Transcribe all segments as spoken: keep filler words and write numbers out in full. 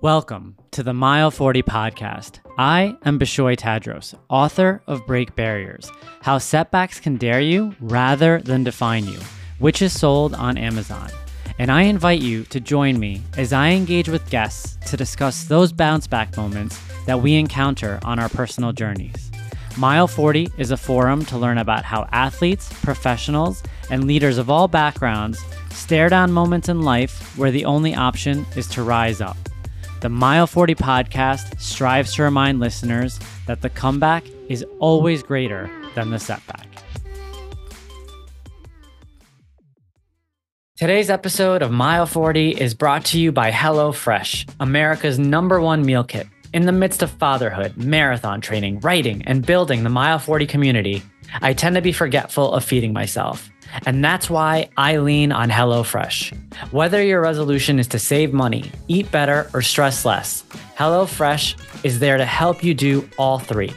Welcome to the Mile forty podcast. I am Beshoy Tadros, author of Break Barriers, How Setbacks Can Dare You Rather Than Define You, which is sold on Amazon. And I invite you to join me as I engage with guests to discuss those bounce back moments that we encounter on our personal journeys. Mile forty is a forum to learn about how athletes, professionals, and leaders of all backgrounds stare down moments in life where the only option is to rise up. The Mile forty podcast strives to remind listeners that the comeback is always greater than the setback. Today's episode of Mile forty is brought to you by HelloFresh, America's number one meal kit. In the midst of fatherhood, marathon training, writing, and building the Mile forty community, I tend to be forgetful of feeding myself. And that's why I lean on HelloFresh. Whether your resolution is to save money, eat better, or stress less, HelloFresh is there to help you do all three.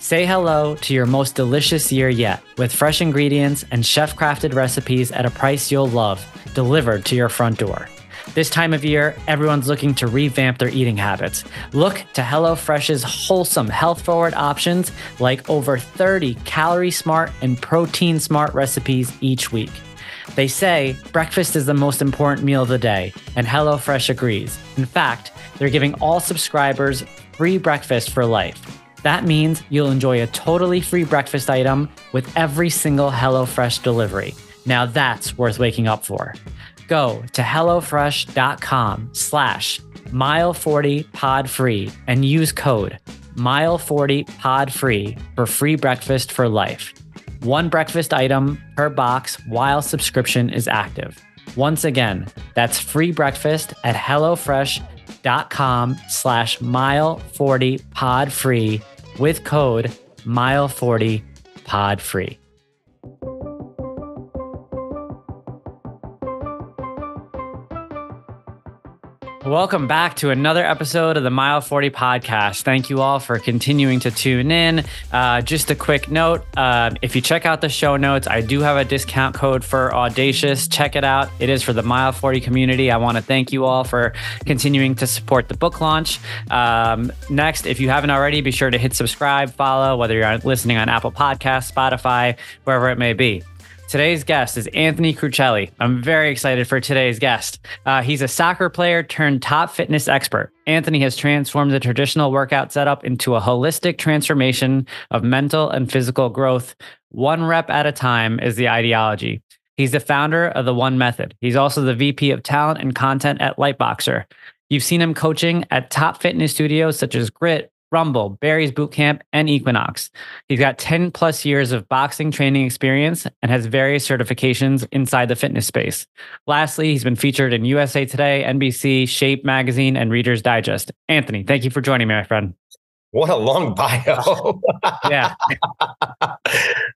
Say hello to your most delicious year yet with fresh ingredients and chef-crafted recipes at a price you'll love, delivered to your front door. This time of year, everyone's looking to revamp their eating habits. Look to HelloFresh's wholesome, health-forward options like over thirty calorie-smart and protein-smart recipes each week. They say breakfast is the most important meal of the day, and HelloFresh agrees. In fact, they're giving all subscribers free breakfast for life. That means you'll enjoy a totally free breakfast item with every single HelloFresh delivery. Now that's worth waking up for. Go to HelloFresh.com slash Mile forty Pod Free and use code Mile forty Pod Free for free breakfast for life. One breakfast item per box while subscription is active. Once again, that's free breakfast at HelloFresh.com slash Mile forty Pod Free with code Mile forty Pod Free. Welcome back to another episode of the Mile forty podcast. Thank you all for continuing to tune in. Uh, just a quick note, uh, if you check out the show notes, I do have a discount code for Audacious. Check it out. It is for the Mile forty community. I want to thank you all for continuing to support the book launch. Um, next, if you haven't already, be sure to hit subscribe, follow, whether you're listening on Apple Podcasts, Spotify, wherever it may be. Today's guest is Anthony Crouchelli. I'm very excited for today's guest. Uh, he's a soccer player turned top fitness expert. Anthony has transformed the traditional workout setup into a holistic transformation of mental and physical growth. One rep at a time is the ideology. He's the founder of The one method. He's also the V P of talent and content at Liteboxer. You've seen him coaching at top fitness studios such as GRIT, Rumble, Barry's Bootcamp, and Equinox. He's got ten plus years of boxing training experience and has various certifications inside the fitness space. Lastly, he's been featured in U S A Today, N B C, Shape Magazine, and Reader's Digest. Anthony, thank you for joining me, my friend. What a long bio. Yeah.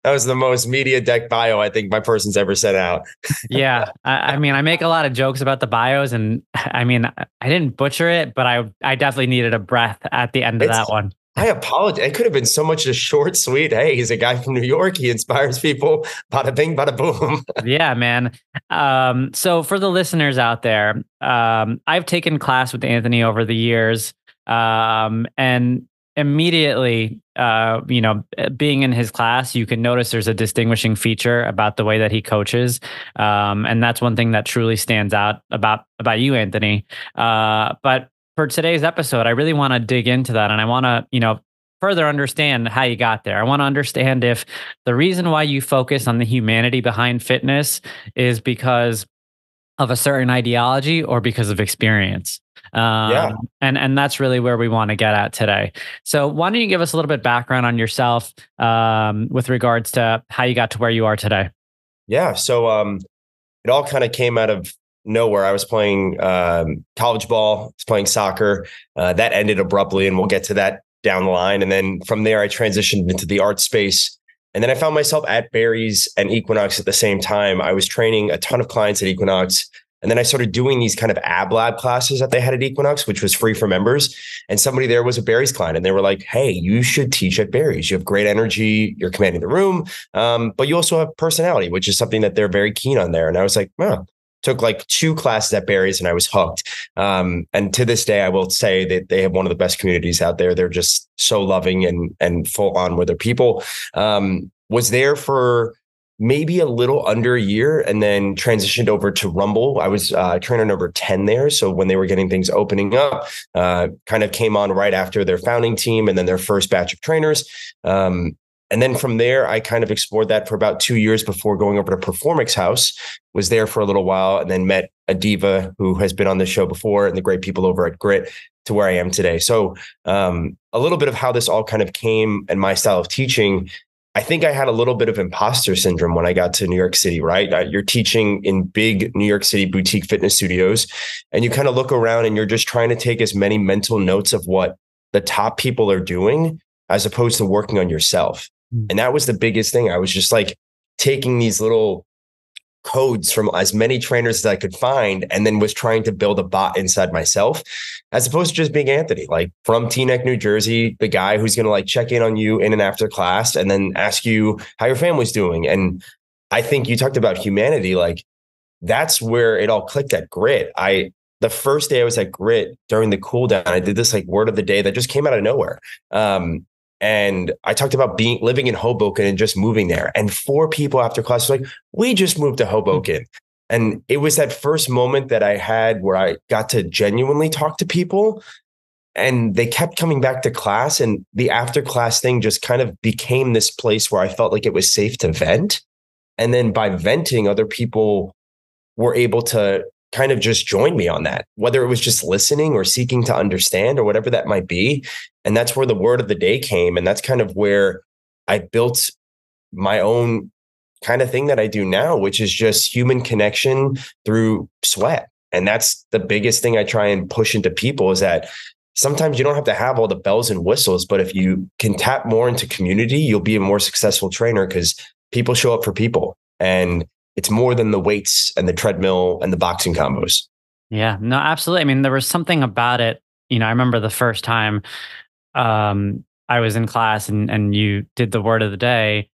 That was the most media deck bio I think my person's ever sent out. Yeah. I, I mean, I make a lot of jokes about the bios, and I mean, I didn't butcher it, but I I definitely needed a breath at the end of it's, that one. I apologize. It could have been so much a short, sweet, hey, he's a guy from New York. He inspires people. Bada bing, bada boom. Yeah, man. Um, so for the listeners out there, um, I've taken class with Anthony over the years. Um, and immediately, uh, you know, being in his class, you can notice there's a distinguishing feature about the way that he coaches. Um, and that's one thing that truly stands out about, about you, Anthony. Uh, but for today's episode, I really want to dig into that. And I want to, you know, further understand how you got there. I want to understand if the reason why you focus on the humanity behind fitness is because of a certain ideology or because of experience. Um, yeah. and, and that's really where we want to get at today. So why don't you give us a little bit background on yourself, um, with regards to how you got to where you are today? Yeah. So, um, it all kind of came out of nowhere. I was playing, um, college ball, I was playing soccer, uh, that ended abruptly, and we'll get to that down the line. And then from there I transitioned into the art space, and then I found myself at Barry's and Equinox at the same time. I was training a ton of clients at Equinox. And then I started doing these kind of ab lab classes that they had at Equinox, which was free for members. And somebody there was a Barry's client, and they were like, hey, you should teach at Barry's. You have great energy. You're commanding the room. Um, but you also have personality, which is something that they're very keen on there. And I was like, wow. Took like two classes at Barry's and I was hooked. Um, and to this day, I will say that they have one of the best communities out there. They're just so loving and and full on with their people. Um, was there for maybe a little under a year and then transitioned over to Rumble. I was uh, trainer number ten there. So when they were getting things opening up, uh, kind of came on right after their founding team and then their first batch of trainers. Um, and then from there, I kind of explored that for about two years before going over to Performix House, was there for a little while and then met a diva who has been on this show before and the great people over at Grit to where I am today. So um, a little bit of how this all kind of came and my style of teaching. I think I had a little bit of imposter syndrome when I got to New York City, right? You're teaching in big New York City boutique fitness studios, and you kind of look around and you're just trying to take as many mental notes of what the top people are doing as opposed to working on yourself. And that was the biggest thing. I was just like taking these little codes from as many trainers as I could find and then was trying to build a bot inside myself as opposed to just being Anthony, like from Teaneck, New Jersey, the guy who's going to like check in on you in and after class and then ask you how your family's doing. And I think you talked about humanity. Like that's where it all clicked at Grit. I, the first day I was at Grit during the cool down, I did this like word of the day that just came out of nowhere. Um, And I talked about being living in Hoboken and just moving there. And four people after class were like, we just moved to Hoboken. And it was that first moment that I had where I got to genuinely talk to people and they kept coming back to class. And the after class thing just kind of became this place where I felt like it was safe to vent. And then by venting, other people were able to kind of just join me on that, whether it was just listening or seeking to understand or whatever that might be. And that's where the word of the day came. And that's kind of where I built my own kind of thing that I do now, which is just human connection through sweat. And that's the biggest thing I try and push into people is that sometimes you don't have to have all the bells and whistles, but if you can tap more into community, you'll be a more successful trainer because people show up for people. And it's more than the weights and the treadmill and the boxing combos. Yeah, no, absolutely. I mean, there was something about it. You know, I remember the first time um, I was in class and, and you did the word of the day,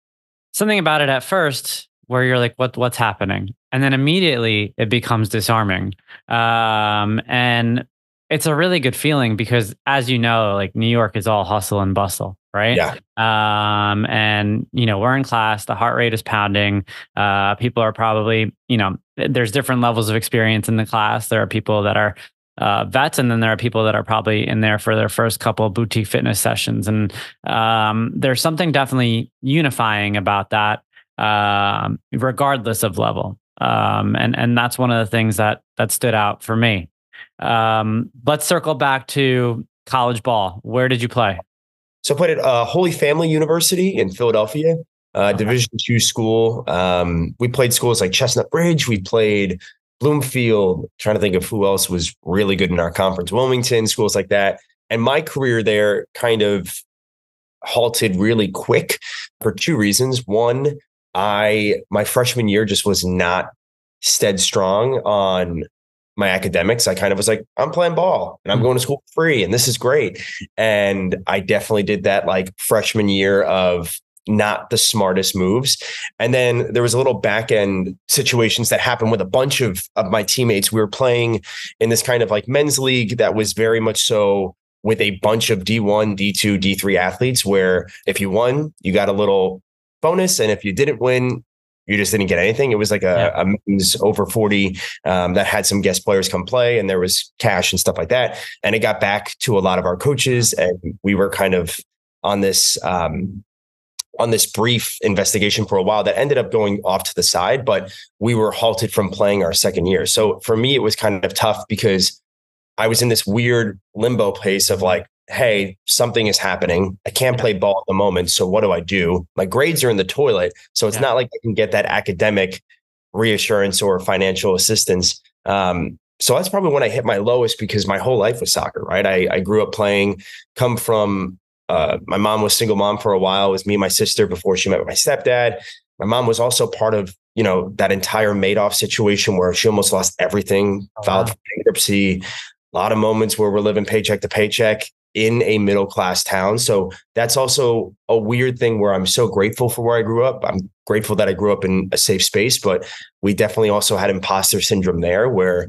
something about it at first where you're like, what, what's happening? And then immediately it becomes disarming. Um, and it's a really good feeling because as you know, like New York is all hustle and bustle. Right. Yeah. Um, and, you know, we're in class, the heart rate is pounding. Uh, people are probably, you know, there's different levels of experience in the class. There are people that are uh, vets, and then there are people that are probably in there for their first couple of boutique fitness sessions. And um, there's something definitely unifying about that, um, regardless of level. Um, and, and that's one of the things that that stood out for me. Um, let's circle back to college ball. Where did you play? So I played at uh, Holy Family University in Philadelphia, uh, okay. Division two school. Um, we played schools like Chestnut Ridge. We played Bloomfield. Trying to think of who else was really good in our conference. Wilmington, schools like that. And my career there kind of halted really quick for two reasons. One, I my freshman year just was not stead strong on my academics. I kind of was like, I'm playing ball and I'm going to school free and this is great. And I definitely did that like freshman year of not the smartest moves. And then there was a little back end situations that happened with a bunch of, of my teammates. We were playing in this kind of like men's league that was very much so with a bunch of D one, D two, D three athletes, where if you won, you got a little bonus. And if you didn't win, you just didn't get anything. It was like a, yeah. a men's over forty um, that had some guest players come play, and there was cash and stuff like that. And it got back to a lot of our coaches, and we were kind of on this um, on this brief investigation for a while that ended up going off to the side, but we were halted from playing our second year. So for me, it was kind of tough because I was in this weird limbo place of like, hey, something is happening. I can't play ball at the moment. So what do I do? My grades are in the toilet. So it's yeah. not like I can get that academic reassurance or financial assistance. Um, so that's probably when I hit my lowest because my whole life was soccer, right? I, I grew up playing, come from, uh, my mom was single mom for a while. It was me and my sister before she met with my stepdad. My mom was also part of, you know, that entire Madoff situation where she almost lost everything, oh, filed wow. for bankruptcy, a lot of moments where we're living paycheck to paycheck in a middle-class town. So that's also a weird thing where I'm so grateful for where I grew up. I'm grateful that I grew up in a safe space, but we definitely also had imposter syndrome there where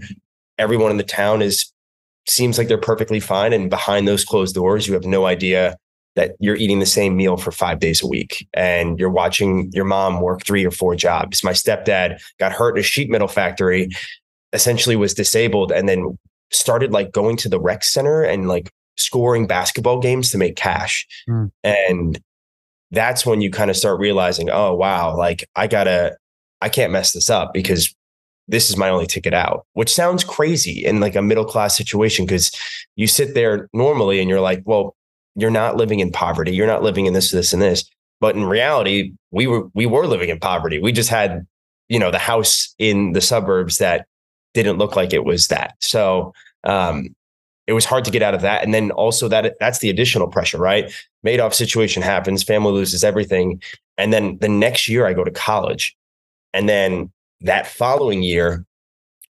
everyone in the town is seems like they're perfectly fine. And behind those closed doors, you have no idea that you're eating the same meal for five days a week and you're watching your mom work three or four jobs. My stepdad got hurt in a sheet metal factory, essentially was disabled, and then started like going to the rec center and like scoring basketball games to make cash. Mm. And that's when you kind of start realizing, oh, wow, like I gotta, I can't mess this up because this is my only ticket out, which sounds crazy in like a middle-class situation. Cause you sit there normally and you're like, well, you're not living in poverty. You're not living in this, this, and this. But in reality, we were, we were living in poverty. We just had, you know, the house in the suburbs that didn't look like it was that. So, um, it was hard to get out of that. And then also that that's the additional pressure, right? Madoff situation happens, family loses everything. And then the next year I go to college. And then that following year,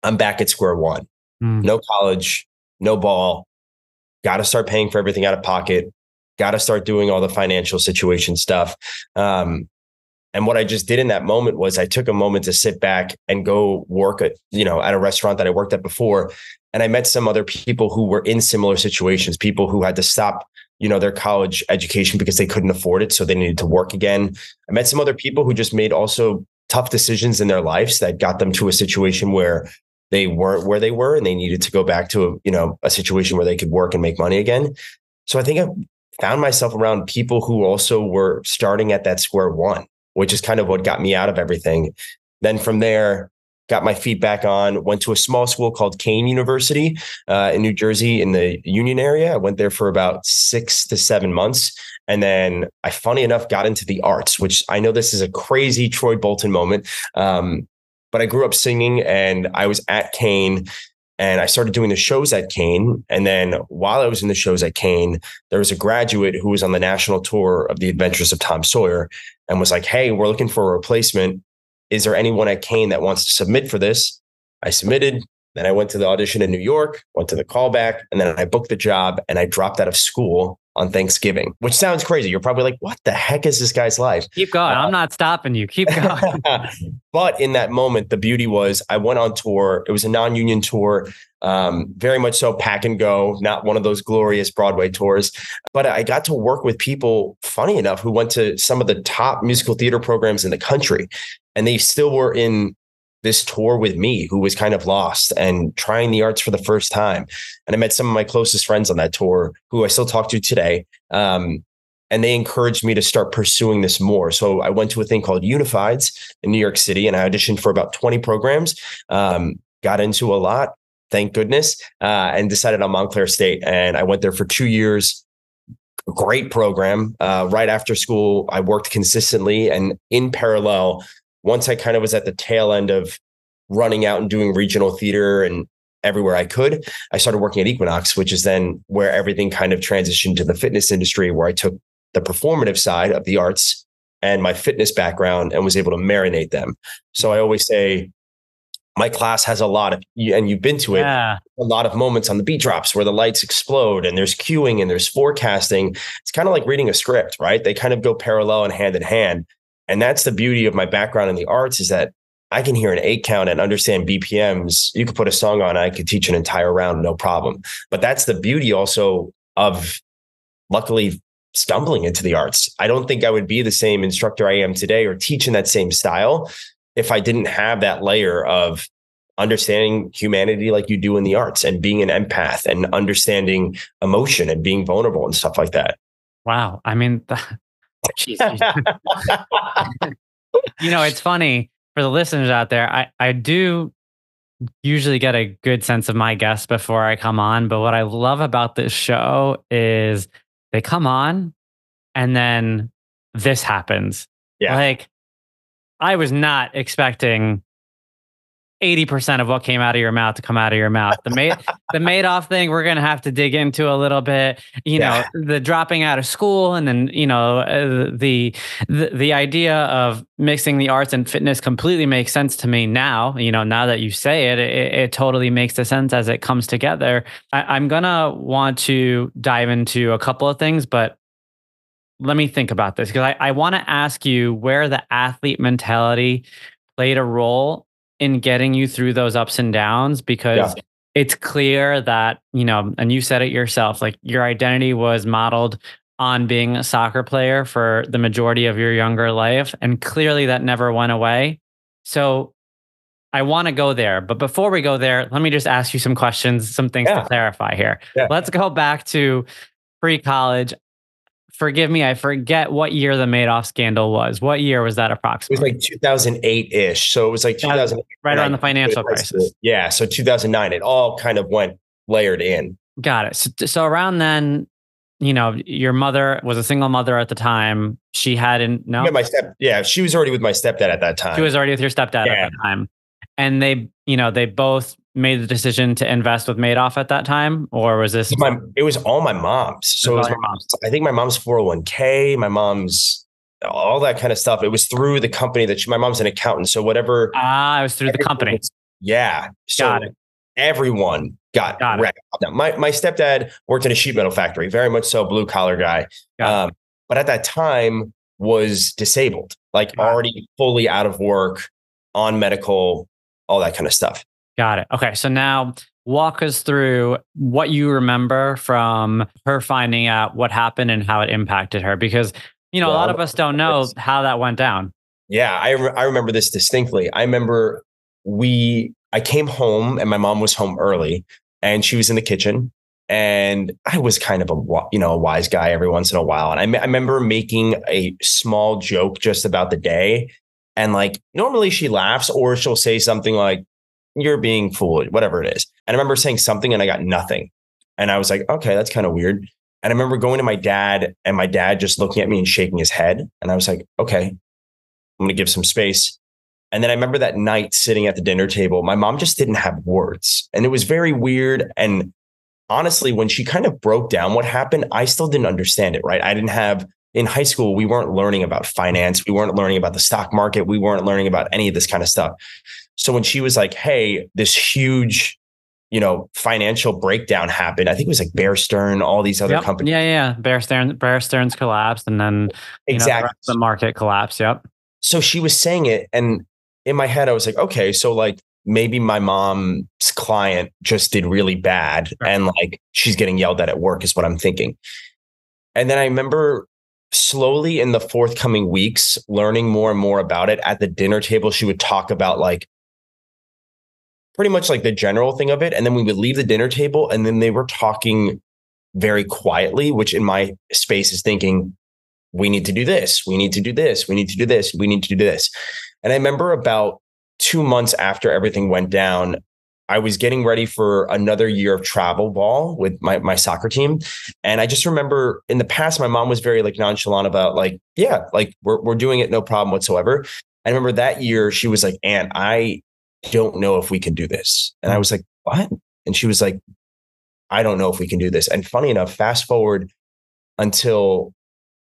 I'm back at square one. Mm. No college, no ball. Got to start paying for everything out of pocket. Got to start doing all the financial situation stuff. Um, and what I just did in that moment was I took a moment to sit back and go work at, you know, at a restaurant that I worked at before. And I met some other people who were in similar situations, people who had to stop, you know, their college education because they couldn't afford it. So they needed to work again. I met some other people who just made also tough decisions in their lives that got them to a situation where they weren't where they were and they needed to go back to, a, you know, a situation where they could work and make money again. So I think I found myself around people who also were starting at that square one, which is kind of what got me out of everything. Then from there, got my feet back on, went to a small school called Kean University uh, in New Jersey in the Union area. I went there for about six to seven months. And then I, funny enough, got into the arts, which I know this is a crazy Troy Bolton moment. Um, but I grew up singing and I was at Kean and I started doing the shows at Kean. And then while I was in the shows at Kean, there was a graduate who was on the national tour of The Adventures of Tom Sawyer and was like, hey, we're looking for a replacement. Is there anyone at Kean that wants to submit for this? I submitted. Then I went to the audition in New York, went to the callback, and then I booked the job and I dropped out of school on Thanksgiving, which sounds crazy. You're probably like, what the heck is this guy's life? Keep going. Uh, I'm not stopping you. Keep going. But in that moment, the beauty was I went on tour. It was a non-union tour, um, very much so pack and go, not one of those glorious Broadway tours. But I got to work with people, funny enough, who went to some of the top musical theater programs in the country. And they still were in this tour with me, who was kind of lost and trying the arts for the first time. And I met some of my closest friends on that tour who I still talk to today. Um, and they encouraged me to start pursuing this more. So I went to a thing called Unifieds in New York City and I auditioned for about twenty programs, um, got into a lot, thank goodness, uh, and decided on Montclair State. And I went there for two years. Great program. Uh, right after school, I worked consistently and in parallel. Once I kind of was at the tail end of running out and doing regional theater and everywhere I could, I started working at Equinox, which is then where everything kind of transitioned to the fitness industry, where I took the performative side of the arts and my fitness background and was able to marinate them. So I always say my class has a lot of, and you've been to it, yeah. a lot of moments on the beat drops where the lights explode and there's cueing and there's forecasting. It's kind of like reading a script, right? They kind of go parallel and hand in hand. And that's the beauty of my background in the arts is that I can hear an eight count and understand B P Ms. You could put a song on, and I could teach an entire round, no problem. But that's the beauty also of luckily stumbling into the arts. I don't think I would be the same instructor I am today or teach in that same style if I didn't have that layer of understanding humanity like you do in the arts and being an empath and understanding emotion and being vulnerable and stuff like that. Wow. I mean, th- you know, it's funny for the listeners out there. I, I do usually get a good sense of my guests before I come on. But what I love about this show is they come on and then this happens. Yeah. Like I was not expecting eighty percent of what came out of your mouth to come out of your mouth. The made the Madoff thing, we're going to have to dig into a little bit, you yeah. know, the dropping out of school. And then, you know, uh, the, the, the idea of mixing the arts and fitness completely makes sense to me now. You know, now that you say it, it, it totally makes the sense as it comes together. I, I'm going to want to dive into a couple of things, but let me think about this. Cause I, I want to ask you where the athlete mentality played a role in getting you through those ups and downs, because yeah. it's clear that, you know, and you said it yourself, like your identity was modeled on being a soccer player for the majority of your younger life. And clearly that never went away. So I want to go there. But before we go there, let me just ask you some questions, some things yeah. to clarify here. Yeah. Let's go back to pre-college. Forgive me, I forget what year the Madoff scandal was. What year was that approximately? It was like two thousand eight-ish. So it was like two thousand eight. Right around the financial crisis. Yeah, so two thousand nine. It all kind of went layered in. Got it. So, so around then, you know, your mother was a single mother at the time. She hadn't, no? Yeah, my step, yeah, she was already with my stepdad at that time. She was already with your stepdad yeah. at that time. And they, you know, they both made the decision to invest with Madoff at that time, or was this? My, it was all my mom's. So it was my mom's. I think my mom's four oh one k, my mom's, all that kind of stuff. It was through the company that she, my mom's an accountant. So whatever. Ah, uh, it was through the company. Was, yeah. So got it. Everyone got, got wrecked. Now, my, my stepdad worked in a sheet metal factory, very much so blue collar guy. Um, but at that time was disabled, like got already it. Fully out of work, on medical, all that kind of stuff. Got it. Okay. So now walk us through what you remember from her finding out what happened and how it impacted her, because, you know, well, a lot of us don't know how that went down. Yeah. I, re- I remember this distinctly. I remember we, I came home and my mom was home early and she was in the kitchen, and I was kind of a, you know, a wise guy every once in a while. And I, m- I remember making a small joke just about the day, and like, normally she laughs or she'll say something like, "You're being fooled," whatever it is. And I remember saying something and I got nothing. And I was like, okay, that's kind of weird. And I remember going to my dad and my dad just looking at me and shaking his head. And I was like, okay, I'm going to give some space. And then I remember that night sitting at the dinner table, my mom just didn't have words. And it was very weird. And honestly, when she kind of broke down what happened, I still didn't understand it, right? I didn't have, in high school, we weren't learning about finance. We weren't learning about the stock market. We weren't learning about any of this kind of stuff. So when she was like, hey, this huge, you know, financial breakdown happened. I think it was like Bear Stearns, all these other yep. companies. Yeah, yeah. Bear Stearns, Bear Stearns collapsed, and then you exactly. know, the, the market collapsed. Yep. So she was saying it, and in my head, I was like, okay, so like maybe my mom's client just did really bad, right. and like she's getting yelled at at work is what I'm thinking. And then I remember slowly in the forthcoming weeks, learning more and more about it. At the dinner table, she would talk about like, pretty much like the general thing of it. And then we would leave the dinner table and then they were talking very quietly, which in my space is thinking, we need to do this. We need to do this. We need to do this. We need to do this. And I remember about two months after everything went down, I was getting ready for another year of travel ball with my, my soccer team. And I just remember in the past, my mom was very like nonchalant about like, yeah, like we're, we're doing it. No problem whatsoever. I remember that year she was like, "Aunt, I don't know if we can do this." And I was like, "What?" And she was like, "I don't know if we can do this." And funny enough, fast forward until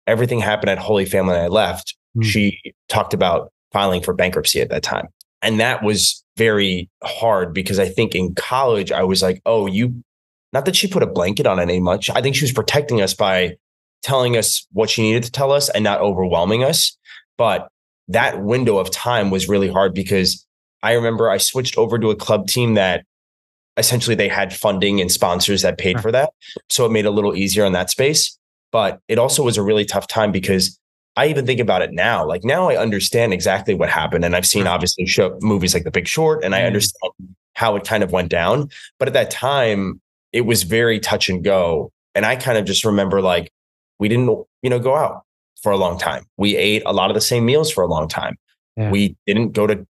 everything happened at Holy Family and I left, mm-hmm. she talked about filing for bankruptcy at that time. And that was very hard because I think in college, I was like, oh, you, not that she put a blanket on any much. I think she was protecting us by telling us what she needed to tell us and not overwhelming us. But that window of time was really hard because I remember I switched over to a club team that essentially they had funding and sponsors that paid for that. So it made it a little easier in that space. But it also was a really tough time because I even think about it now. Like now I understand exactly what happened. And I've seen obviously show, movies like The Big Short, and I understand how it kind of went down. But at that time, it was very touch and go. And I kind of just remember like, we didn't, you know, go out for a long time. We ate a lot of the same meals for a long time. Yeah. We didn't go to,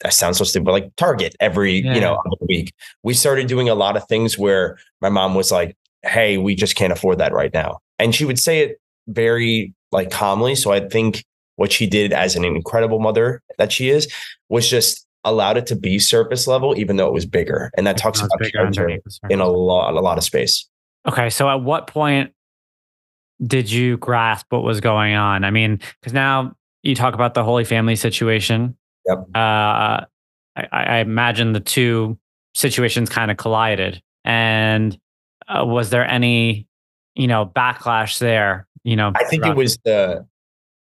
that sounds so stupid, but like Target every, yeah. you know, other week. We started doing a lot of things where my mom was like, "Hey, we just can't afford that right now." And she would say it very like calmly. So I think what she did as an incredible mother that she is, was just allowed it to be surface level, even though it was bigger. And that talks about character in a lot, a lot of space. Okay. So at what point did you grasp what was going on? I mean, because now you talk about the Holy Family situation. Yep. Uh, I, I imagine the two situations kind of collided. And uh, was there any, you know, backlash there? You know, I think it was the,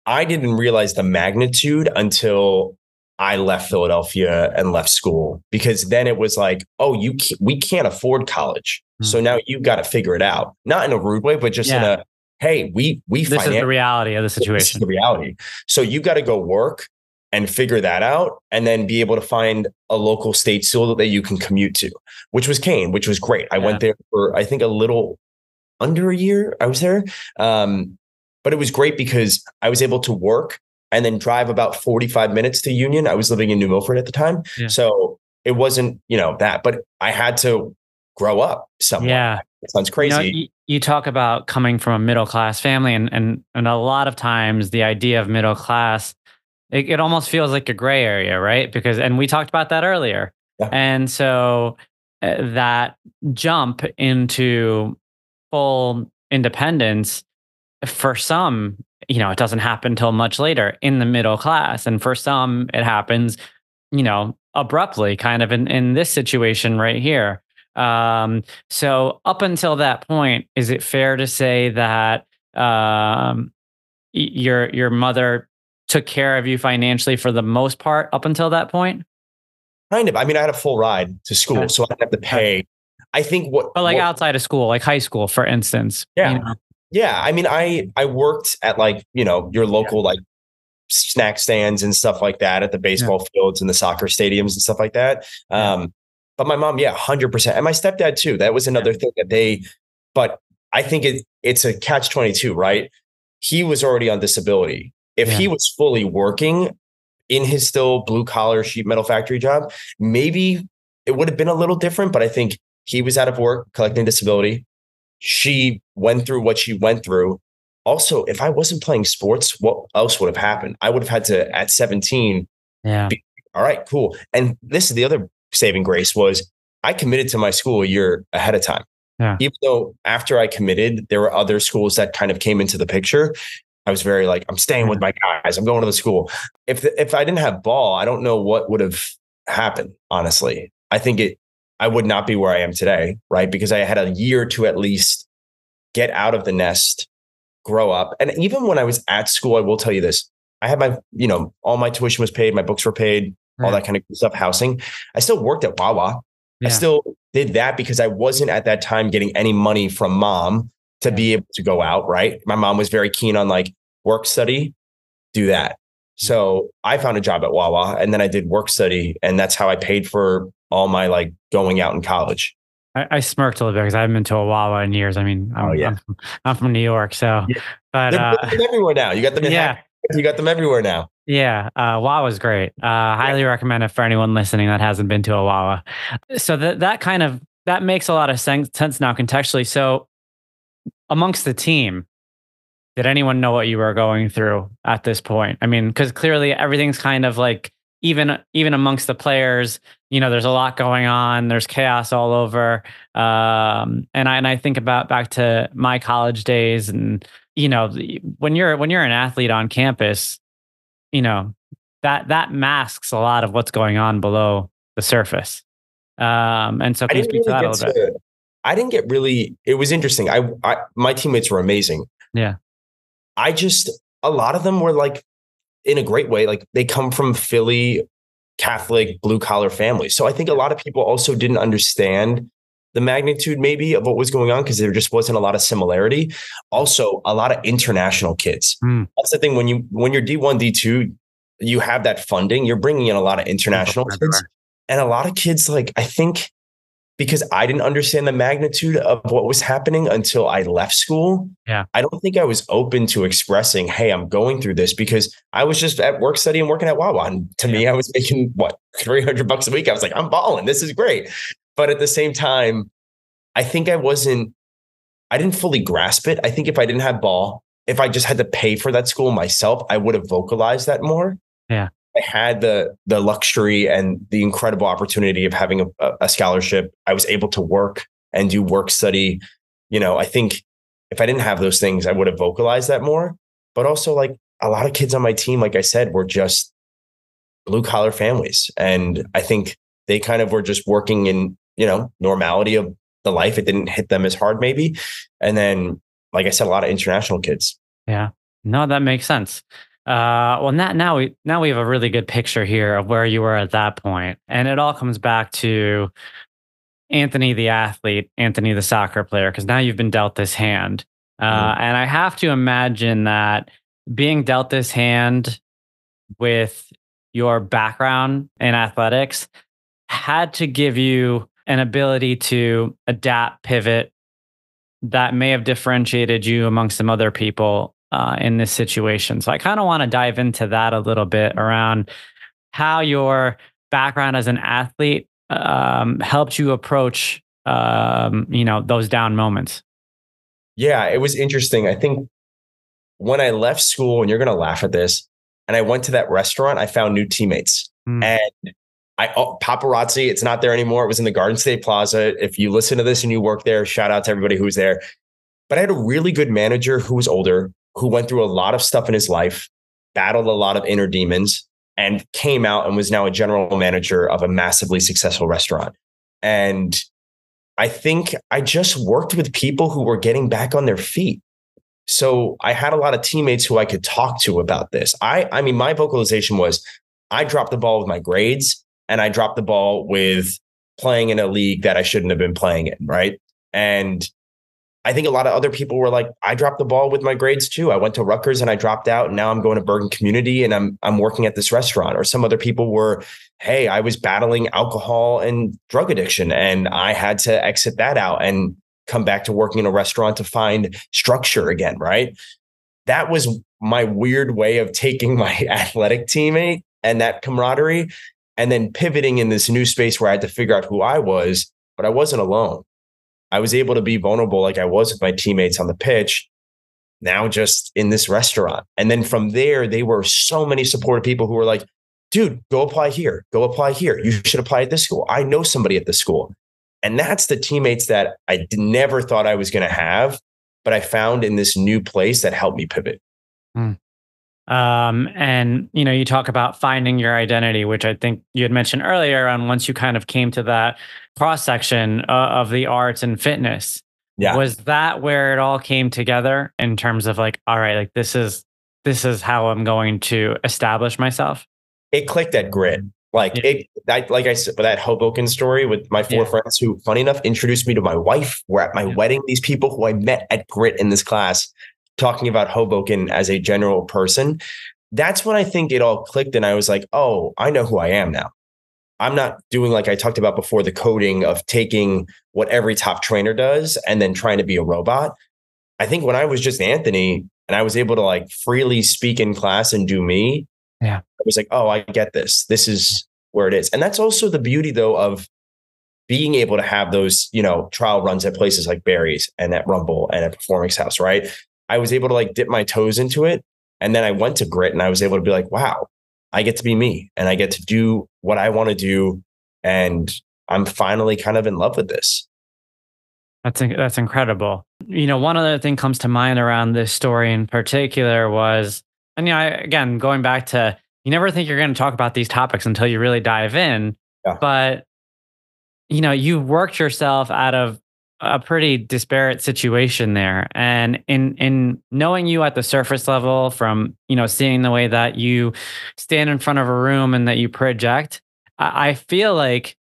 I didn't realize the magnitude until I left Philadelphia and left school, because then it was like, oh, you ca- we can't afford college. Mm-hmm. So now you've got to figure it out. Not in a rude way, but just yeah. in a, hey, we, we, this finan- is the reality of the situation. This is the reality. So you've got to go work and figure that out, and then be able to find a local state school that you can commute to, which was Kean, which was great. I yeah. went there for, I think, a little under a year I was there. Um, but it was great because I was able to work and then drive about forty-five minutes to Union. I was living in New Milford at the time. Yeah. So it wasn't, you know, that, but I had to grow up somewhere. Yeah. It sounds crazy. You know, you talk about coming from a middle-class family, and, and, and a lot of times the idea of middle-class, it, it almost feels like a gray area, right? Because, and we talked about that earlier. Yeah. And so uh, that jump into full independence for some, you know, it doesn't happen till much later in the middle class. And for some, it happens, you know, abruptly, kind of in, in this situation right here. Um, so up until that point, is it fair to say that um, your your mother took care of you financially for the most part up until that point? Kind of. I mean, I had a full ride to school, okay. so I didn't have to pay. I think what... But like what, outside of school, like high school, for instance. Yeah. You know? Yeah. I mean, I, I worked at like, you know, your local yeah. like snack stands and stuff like that, at the baseball yeah. fields and the soccer stadiums and stuff like that. Um, yeah. But my mom, yeah, one hundred percent. And my stepdad too. That was another yeah. thing that they, but I think it it's a catch twenty-two, right? He was already on disability. If yeah. he was fully working in his still blue collar sheet metal factory job, maybe it would have been a little different, but I think he was out of work collecting disability. She went through what she went through. Also, if I wasn't playing sports, what else would have happened? I would have had to, at seventeen, yeah. be, all right, cool. And this is the other saving grace, was I committed to my school a year ahead of time. Yeah. Even though after I committed, there were other schools that kind of came into the picture. I was very like, I'm staying with my guys. I'm going to the school. If the, if I didn't have ball, I don't know what would have happened, honestly. I think it, I would not be where I am today, right? Because I had a year to at least get out of the nest, grow up. And even when I was at school, I will tell you this, I had my, you know, all my tuition was paid, my books were paid, right. all that kind of stuff, housing. I still worked at Wawa. Yeah. I still did that because I wasn't at that time getting any money from mom to yeah. be able to go out, right? My mom was very Kean on like work study, do that. So I found a job at Wawa, and then I did work study, and that's how I paid for all my like going out in college. I, I smirked a little bit because I haven't been to a Wawa in years. I mean, I'm, oh, yeah. I'm, from, I'm from New York, so yeah. but they're uh, everywhere now. You got them, in yeah. You got them everywhere now. Yeah, uh, Wawa's great. Uh, highly yeah. recommend it for anyone listening that hasn't been to a Wawa. So that that kind of that makes a lot of sense, sense now contextually. So amongst the team, did anyone know what you were going through at this point? I mean, because clearly everything's kind of like, even even amongst the players, you know, there's a lot going on. There's chaos all over. Um, and I and I think about back to my college days, and you know, when you're when you're an athlete on campus, you know, that that masks a lot of what's going on below the surface. Um, and so can you speak to that a little bit? I didn't get really. It was interesting. I, I my teammates were amazing. Yeah, I just a lot of them were like, in a great way, like they come from Philly, Catholic, blue collar families. So I think a lot of people also didn't understand the magnitude maybe of what was going on, because there just wasn't a lot of similarity. Also, a lot of international kids. Mm. That's the thing. When you, when you're D one, D two, you have that funding, you're bringing in a lot of international oh, kids. And a lot of kids, like, I think because I didn't understand the magnitude of what was happening until I left school. Yeah. I don't think I was open to expressing, hey, I'm going through this, because I was just at work study and working at Wawa. And to yeah. me, I was making what, three hundred bucks a week. I was like, I'm balling. This is great. But at the same time, I think I wasn't, I didn't fully grasp it. I think if I didn't have ball, if I just had to pay for that school myself, I would have vocalized that more. Yeah. I had the the luxury and the incredible opportunity of having a, a scholarship. I was able to work and do work study. You know, I think if I didn't have those things, I would have vocalized that more. But also, like, a lot of kids on my team, like I said, were just blue collar families. And I think they kind of were just working in, you know, normality of the life. It didn't hit them as hard maybe. And then, like I said, a lot of international kids. Yeah, no, that makes sense. Uh, well, now, now we now we have a really good picture here of where you were at that point. And it all comes back to Anthony, the athlete, Anthony, the soccer player, because now you've been dealt this hand. Uh, mm-hmm. And I have to imagine that being dealt this hand with your background in athletics had to give you an ability to adapt, pivot, that may have differentiated you amongst some other people uh, in this situation. So I kind of want to dive into that a little bit around how your background as an athlete um, helped you approach, um, you know, those down moments. Yeah, it was interesting. I think when I left school, and you're going to laugh at this, and I went to that restaurant, I found new teammates. Mm. And I, oh, paparazzi, it's not there anymore. It was in the Garden State Plaza. If you listen to this and you work there, shout out to everybody who's there. But I had a really good manager who was older, who went through a lot of stuff in his life, battled a lot of inner demons, and came out and was now a general manager of a massively successful restaurant. And I think I just worked with people who were getting back on their feet. So I had a lot of teammates who I could talk to about this. I, I mean, my vocalization was, I dropped the ball with my grades. And I dropped the ball with playing in a league that I shouldn't have been playing in, right? And I think a lot of other people were like, I dropped the ball with my grades too. I went to Rutgers and I dropped out, and now I'm going to Bergen Community and I'm I'm working at this restaurant. Or some other people were, hey, I was battling alcohol and drug addiction, and I had to exit that out and come back to working in a restaurant to find structure again, right? That was my weird way of taking my athletic teammate and that camaraderie, and then pivoting in this new space where I had to figure out who I was, but I wasn't alone. I was able to be vulnerable like I was with my teammates on the pitch, now just in this restaurant. And then from there, they were so many supportive people who were like, dude, go apply here, go apply here. You should apply at this school. I know somebody at this school. And that's the teammates that I never thought I was going to have, but I found in this new place that helped me pivot. Mm. Um, and, you know, you talk about finding your identity, which I think you had mentioned earlier on, once you kind of came to that cross section uh, of the arts and fitness. Yeah. Was that where it all came together in terms of like, all right, like this is, this is how I'm going to establish myself? It clicked at GRIT. Like yeah. it, I, like I said, but that Hoboken story with my four yeah. friends who, funny enough, introduced me to my wife. We're at my yeah. wedding. These people who I met at GRIT in this class, talking about Hoboken as a general person, that's when I think it all clicked. And I was like, oh, I know who I am now. I'm not doing, like I talked about before, the coding of taking what every top trainer does and then trying to be a robot. I think when I was just Anthony and I was able to like freely speak in class and do me, yeah, I was like, oh, I get this. This is where it is. And that's also the beauty, though, of being able to have those, you know, trial runs at places like Barry's and at Rumble and at Performance House, right? I was able to like dip my toes into it. And then I went to GRIT and I was able to be like, wow, I get to be me and I get to do what I want to do. And I'm finally kind of in love with this. That's, that's incredible. You know, one other thing comes to mind around this story in particular was, and you know, I, again, going back to, you never think you're going to talk about these topics until you really dive in, yeah. but you know, you worked yourself out of a pretty disparate situation there. And in, in knowing you at the surface level from, you know, seeing the way that you stand in front of a room and that you project, I feel like,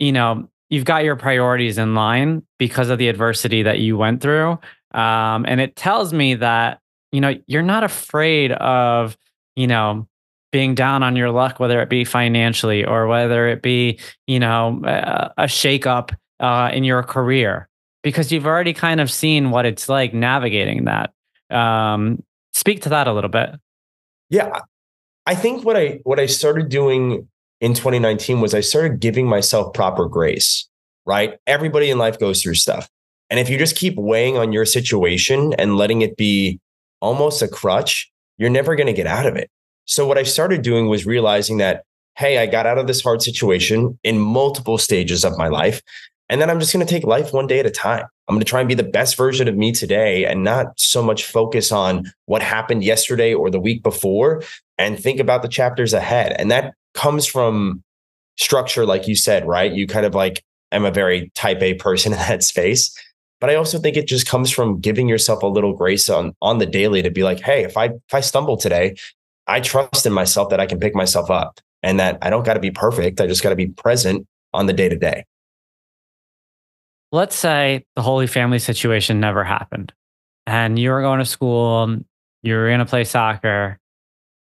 you know, you've got your priorities in line because of the adversity that you went through. Um, and it tells me that, you know, you're not afraid of, you know, being down on your luck, whether it be financially or whether it be, you know, a, a shakeup uh, in your career, because you've already kind of seen what it's like navigating that. Um, speak to that a little bit. Yeah. I think what I, what I started doing in twenty nineteen was I started giving myself proper grace, right? Everybody in life goes through stuff. And if you just keep weighing on your situation and letting it be almost a crutch, you're never going to get out of it. So what I started doing was realizing that, hey, I got out of this hard situation in multiple stages of my life. And then I'm just going to take life one day at a time. I'm going to try and be the best version of me today and not so much focus on what happened yesterday or the week before, and think about the chapters ahead. And that comes from structure, like you said, right? You kind of like, I'm a very type A person in that space. But I also think it just comes from giving yourself a little grace on, on the daily to be like, hey, if I if I stumble today, I trust in myself that I can pick myself up and that I don't got to be perfect. I just got to be present on the day to day. Let's say the Holy Family situation never happened and you were going to school, you were going to play soccer.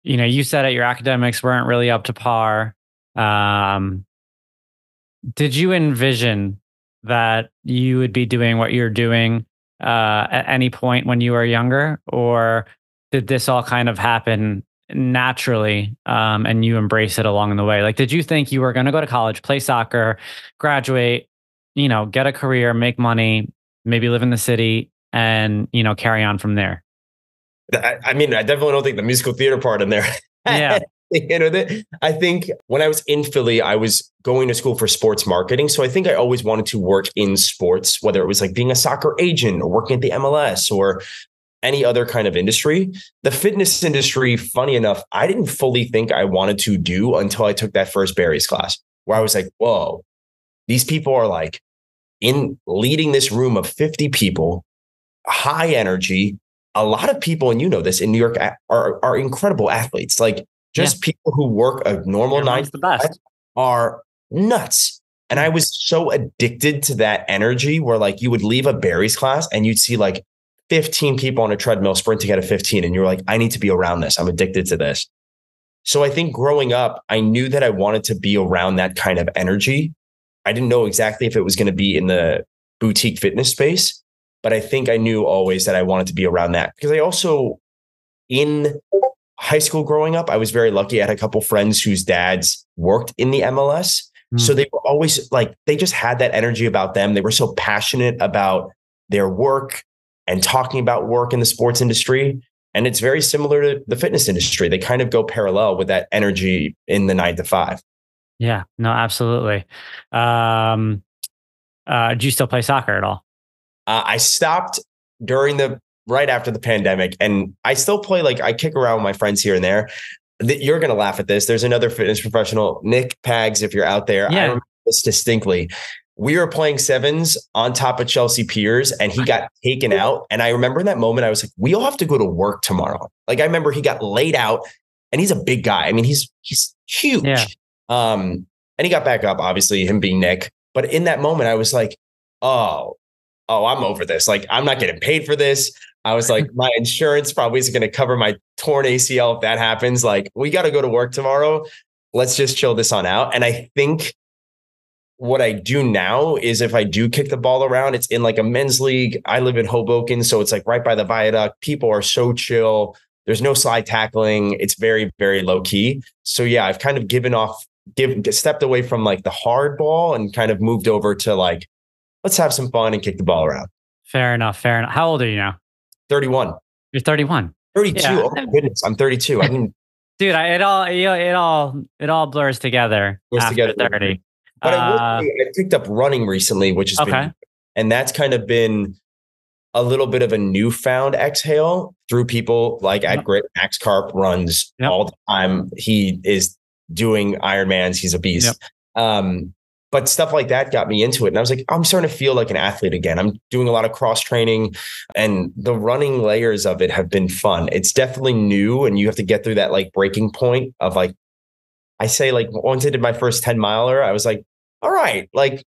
You know, you said that your academics weren't really up to par. Um, did you envision that you would be doing what you're doing uh, at any point when you were younger? Or did this all kind of happen naturally um, and you embrace it along the way? Like, did you think you were going to go to college, play soccer, graduate, you know, get a career, make money, maybe live in the city and, you know, carry on from there? I mean, I definitely don't think the musical theater part in there. Yeah. You know, I think when I was in Philly, I was going to school for sports marketing. So I think I always wanted to work in sports, whether it was like being a soccer agent or working at the M L S or any other kind of industry. The fitness industry, funny enough, I didn't fully think I wanted to do until I took that first Barry's class where I was like, whoa, these people are like in leading this room of fifty people, high energy. A lot of people, and you know this in New York, are are incredible athletes. Like just yeah. people who work a normal nine to five are nuts. And I was so addicted to that energy where like you would leave a Barry's class and you'd see like fifteen people on a treadmill sprinting at a fifteen. And you're like, I need to be around this. I'm addicted to this. So I think growing up, I knew that I wanted to be around that kind of energy. I didn't know exactly if it was going to be in the boutique fitness space, but I think I knew always that I wanted to be around that because I also in high school growing up, I was very lucky. I had a couple friends whose dads worked in the M L S. Mm. So they were always like, they just had that energy about them. They were so passionate about their work and talking about work in the sports industry. And it's very similar to the fitness industry. They kind of go parallel with that energy in the nine to five. Yeah, no, absolutely. Um, uh, do you still play soccer at all? Uh, I stopped during the right after the pandemic, and I still play. Like I kick around with my friends here and there. That you're gonna laugh at this. There's another fitness professional, Nick Pags, if you're out there. Yeah. I remember this distinctly. We were playing sevens on top of Chelsea Piers, and he got taken out. And I remember in that moment, I was like, "We all have to go to work tomorrow." Like I remember he got laid out, and he's a big guy. I mean, he's he's huge. Yeah. Um, and he got back up. Obviously, him being Nick. But in that moment, I was like, "Oh." Oh, I'm over this. Like, I'm not getting paid for this. I was like, my insurance probably isn't going to cover my torn A C L if that happens. Like, we got to go to work tomorrow. Let's just chill this on out. And I think what I do now is if I do kick the ball around, it's in like a men's league. I live in Hoboken, so it's like right by the viaduct. People are so chill. There's no slide tackling. It's very, very low key. So yeah, I've kind of given off, give, stepped away from like the hard ball and kind of moved over to like, let's have some fun and kick the ball around. Fair enough. Fair enough. How old are you now? thirty-one. You're thirty-one. thirty-two. Yeah. Oh my goodness. I'm thirty-two. I mean, dude, I, it all, you know, it all, it all blurs together. Blurs after together. thirty. But uh, I, will, I picked up running recently, which has okay. been, and that's kind of been a little bit of a newfound exhale through people like at yep. Grit. Max Karp runs yep. all the time. He is doing Ironmans. He's a beast. Yep. Um, But stuff like that got me into it. And I was like, I'm starting to feel like an athlete again. I'm doing a lot of cross training and the running layers of it have been fun. It's definitely new. And you have to get through that like breaking point of like, I say like once I did my first ten miler, I was like, all right, like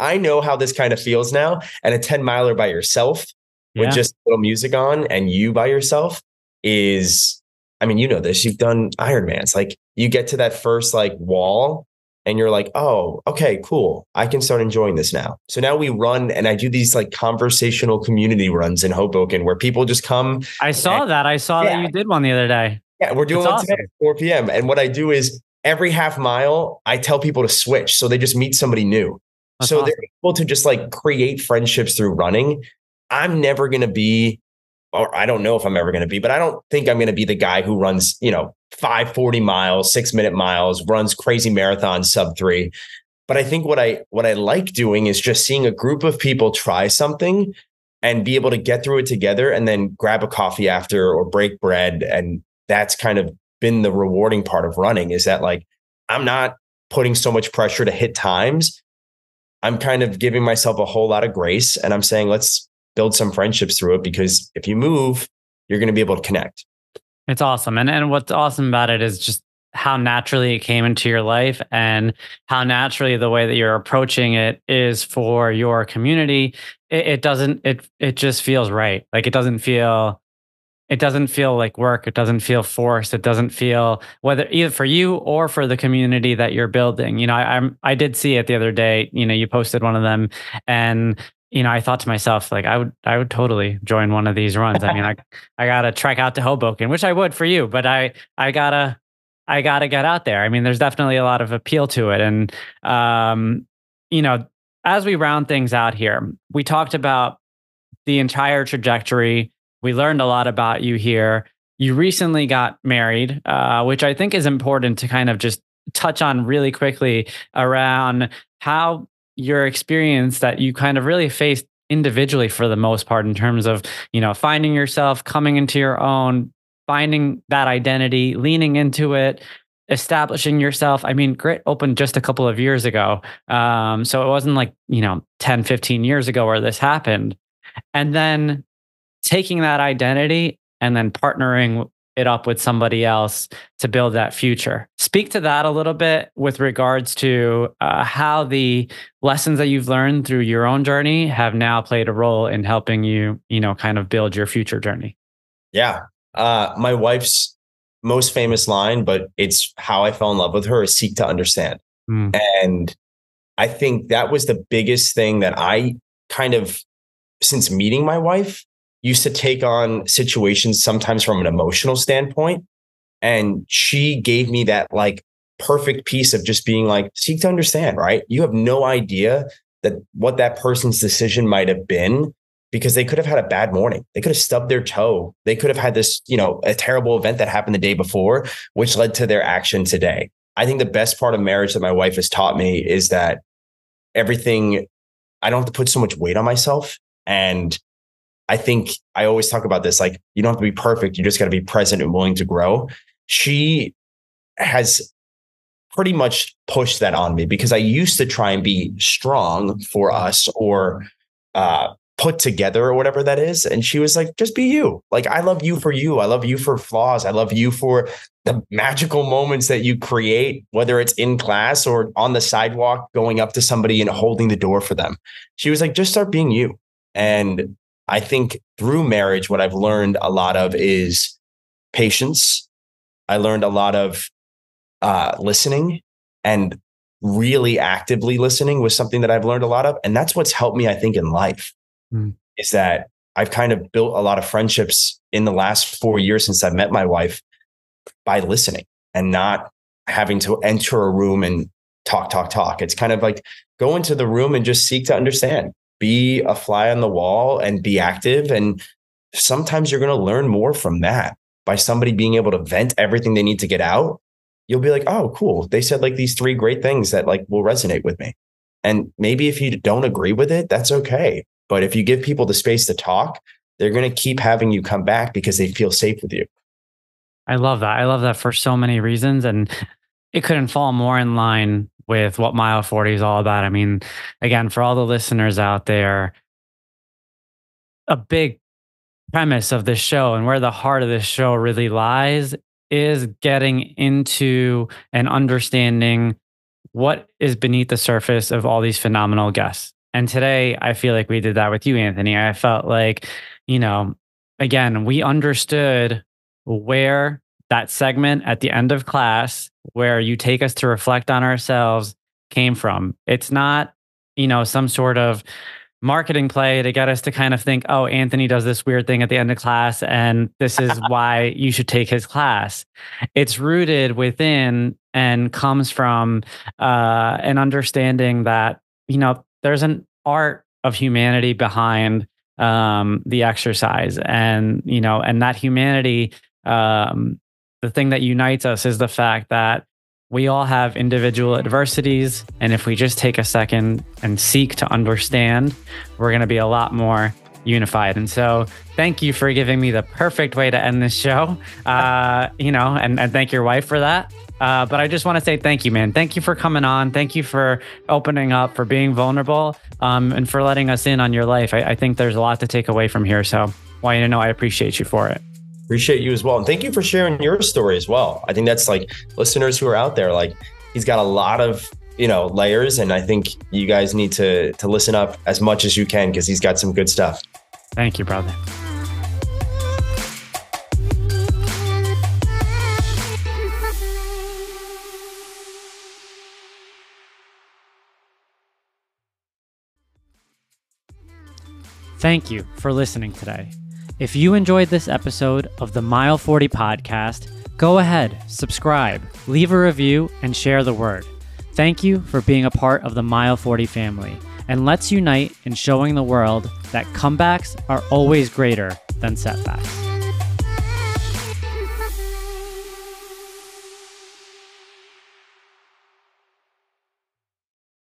I know how this kind of feels now. And a ten miler by yourself yeah. with just little music on and you by yourself is, I mean, you know this, you've done Ironmans. Like you get to that first like wall. And you're like, oh, okay, cool. I can start enjoying this now. So now we run and I do these like conversational community runs in Hoboken where people just come. I saw and, that. I saw yeah. that you did one the other day. Yeah, we're doing That's one awesome. Today at four p.m. And what I do is every half mile, I tell people to switch. So they just meet somebody new. That's so awesome. They're able to just like create friendships through running. I'm never going to be, or I don't know if I'm ever going to be, but I don't think I'm going to be the guy who runs, you know, five forty miles, six minute miles, runs crazy marathons, sub three. But I think what I, what I like doing is just seeing a group of people try something and be able to get through it together and then grab a coffee after or break bread. And that's kind of been the rewarding part of running is that like, I'm not putting so much pressure to hit times. I'm kind of giving myself a whole lot of grace and I'm saying, let's build some friendships through it because if you move, you're going to be able to connect. It's awesome. And and what's awesome about it is just how naturally it came into your life and how naturally the way that you're approaching it is for your community. It, it doesn't, it, it just feels right. Like it doesn't feel, it doesn't feel like work. It doesn't feel forced. It doesn't feel, whether either for you or for the community that you're building. You know, I, I'm, I did see it the other day, you know, you posted one of them, and you know, I thought to myself, like, I would, I would totally join one of these runs. I mean, I, I gotta trek out to Hoboken, which I would for you, but I, I gotta, I gotta get out there. I mean, there's definitely a lot of appeal to it. And, um, you know, as we round things out here, we talked about the entire trajectory. We learned a lot about you here. You recently got married, uh, which I think is important to kind of just touch on really quickly around how your experience that you kind of really faced individually for the most part in terms of, you know, finding yourself, coming into your own, finding that identity, leaning into it, establishing yourself. I mean, GRIT opened just a couple of years ago. Um, so it wasn't like, you know, ten, fifteen years ago where this happened. And then taking that identity and then partnering it up with somebody else to build that future. Speak to that a little bit with regards to uh, how the lessons that you've learned through your own journey have now played a role in helping you, you know, kind of build your future journey. Yeah. Uh, my wife's most famous line, but it's how I fell in love with her, is seek to understand. Mm. And I think that was the biggest thing that I kind of, since meeting my wife, used to take on situations sometimes from an emotional standpoint. And she gave me that like perfect piece of just being like, seek to understand, right? You have no idea that what that person's decision might have been, because they could have had a bad morning. They could have stubbed their toe. They could have had this, you know, a terrible event that happened the day before, which led to their action today. I think the best part of marriage that my wife has taught me is that everything, I don't have to put so much weight on myself. And I think I always talk about this, like, you don't have to be perfect. You just got to be present and willing to grow. She has pretty much pushed that on me, because I used to try and be strong for us, or, uh, put together, or whatever that is. And she was like, just be you. Like, I love you for you. I love you for flaws. I love you for the magical moments that you create, whether it's in class or on the sidewalk, going up to somebody and holding the door for them. She was like, just start being you. And I think through marriage, what I've learned a lot of is patience. I learned a lot of uh, listening, and really actively listening was something that I've learned a lot of. And that's what's helped me, I think, in life. Mm. Is that I've kind of built a lot of friendships in the last four years since I met my wife by listening and not having to enter a room and talk, talk, talk. It's kind of like go into the room and just seek to understand, be a fly on the wall and be active. And sometimes you're going to learn more from that by somebody being able to vent everything they need to get out. You'll be like, oh, cool. They said like these three great things that like will resonate with me. And maybe if you don't agree with it, that's okay. But if you give people the space to talk, they're going to keep having you come back because they feel safe with you. I love that. I love that for so many reasons. And it couldn't fall more in line with what Mile forty is all about. I mean, again, for all the listeners out there, a big premise of this show and where the heart of this show really lies is getting into and understanding what is beneath the surface of all these phenomenal guests. And today, I feel like we did that with you, Anthony. I felt like, you know, again, we understood where that segment at the end of class, where you take us to reflect on ourselves, came from. It's not, you know, some sort of marketing play to get us to kind of think, oh, Anthony does this weird thing at the end of class, and this is why you should take his class. It's rooted within and comes from uh, an understanding that, you know, there's an art of humanity behind um, the exercise, and you know, and that humanity, um, the thing that unites us is the fact that we all have individual adversities, and if we just take a second and seek to understand, we're going to be a lot more unified. And so, thank you for giving me the perfect way to end this show. Uh, you know, and, and thank your wife for that. Uh, but I just want to say thank you, man. Thank you for coming on. Thank you for opening up, for being vulnerable, um, and for letting us in on your life. I, I think there's a lot to take away from here. So I want you to know I appreciate you for it. Appreciate you as well. And thank you for sharing your story as well. I think that's like listeners who are out there, like he's got a lot of, you know, layers. And I think you guys need to, to listen up as much as you can, because he's got some good stuff. Thank you, brother. Thank you for listening today. If you enjoyed this episode of the Mile forty podcast, go ahead, subscribe, leave a review, and share the word. Thank you for being a part of the Mile forty family, and let's unite in showing the world that comebacks are always greater than setbacks.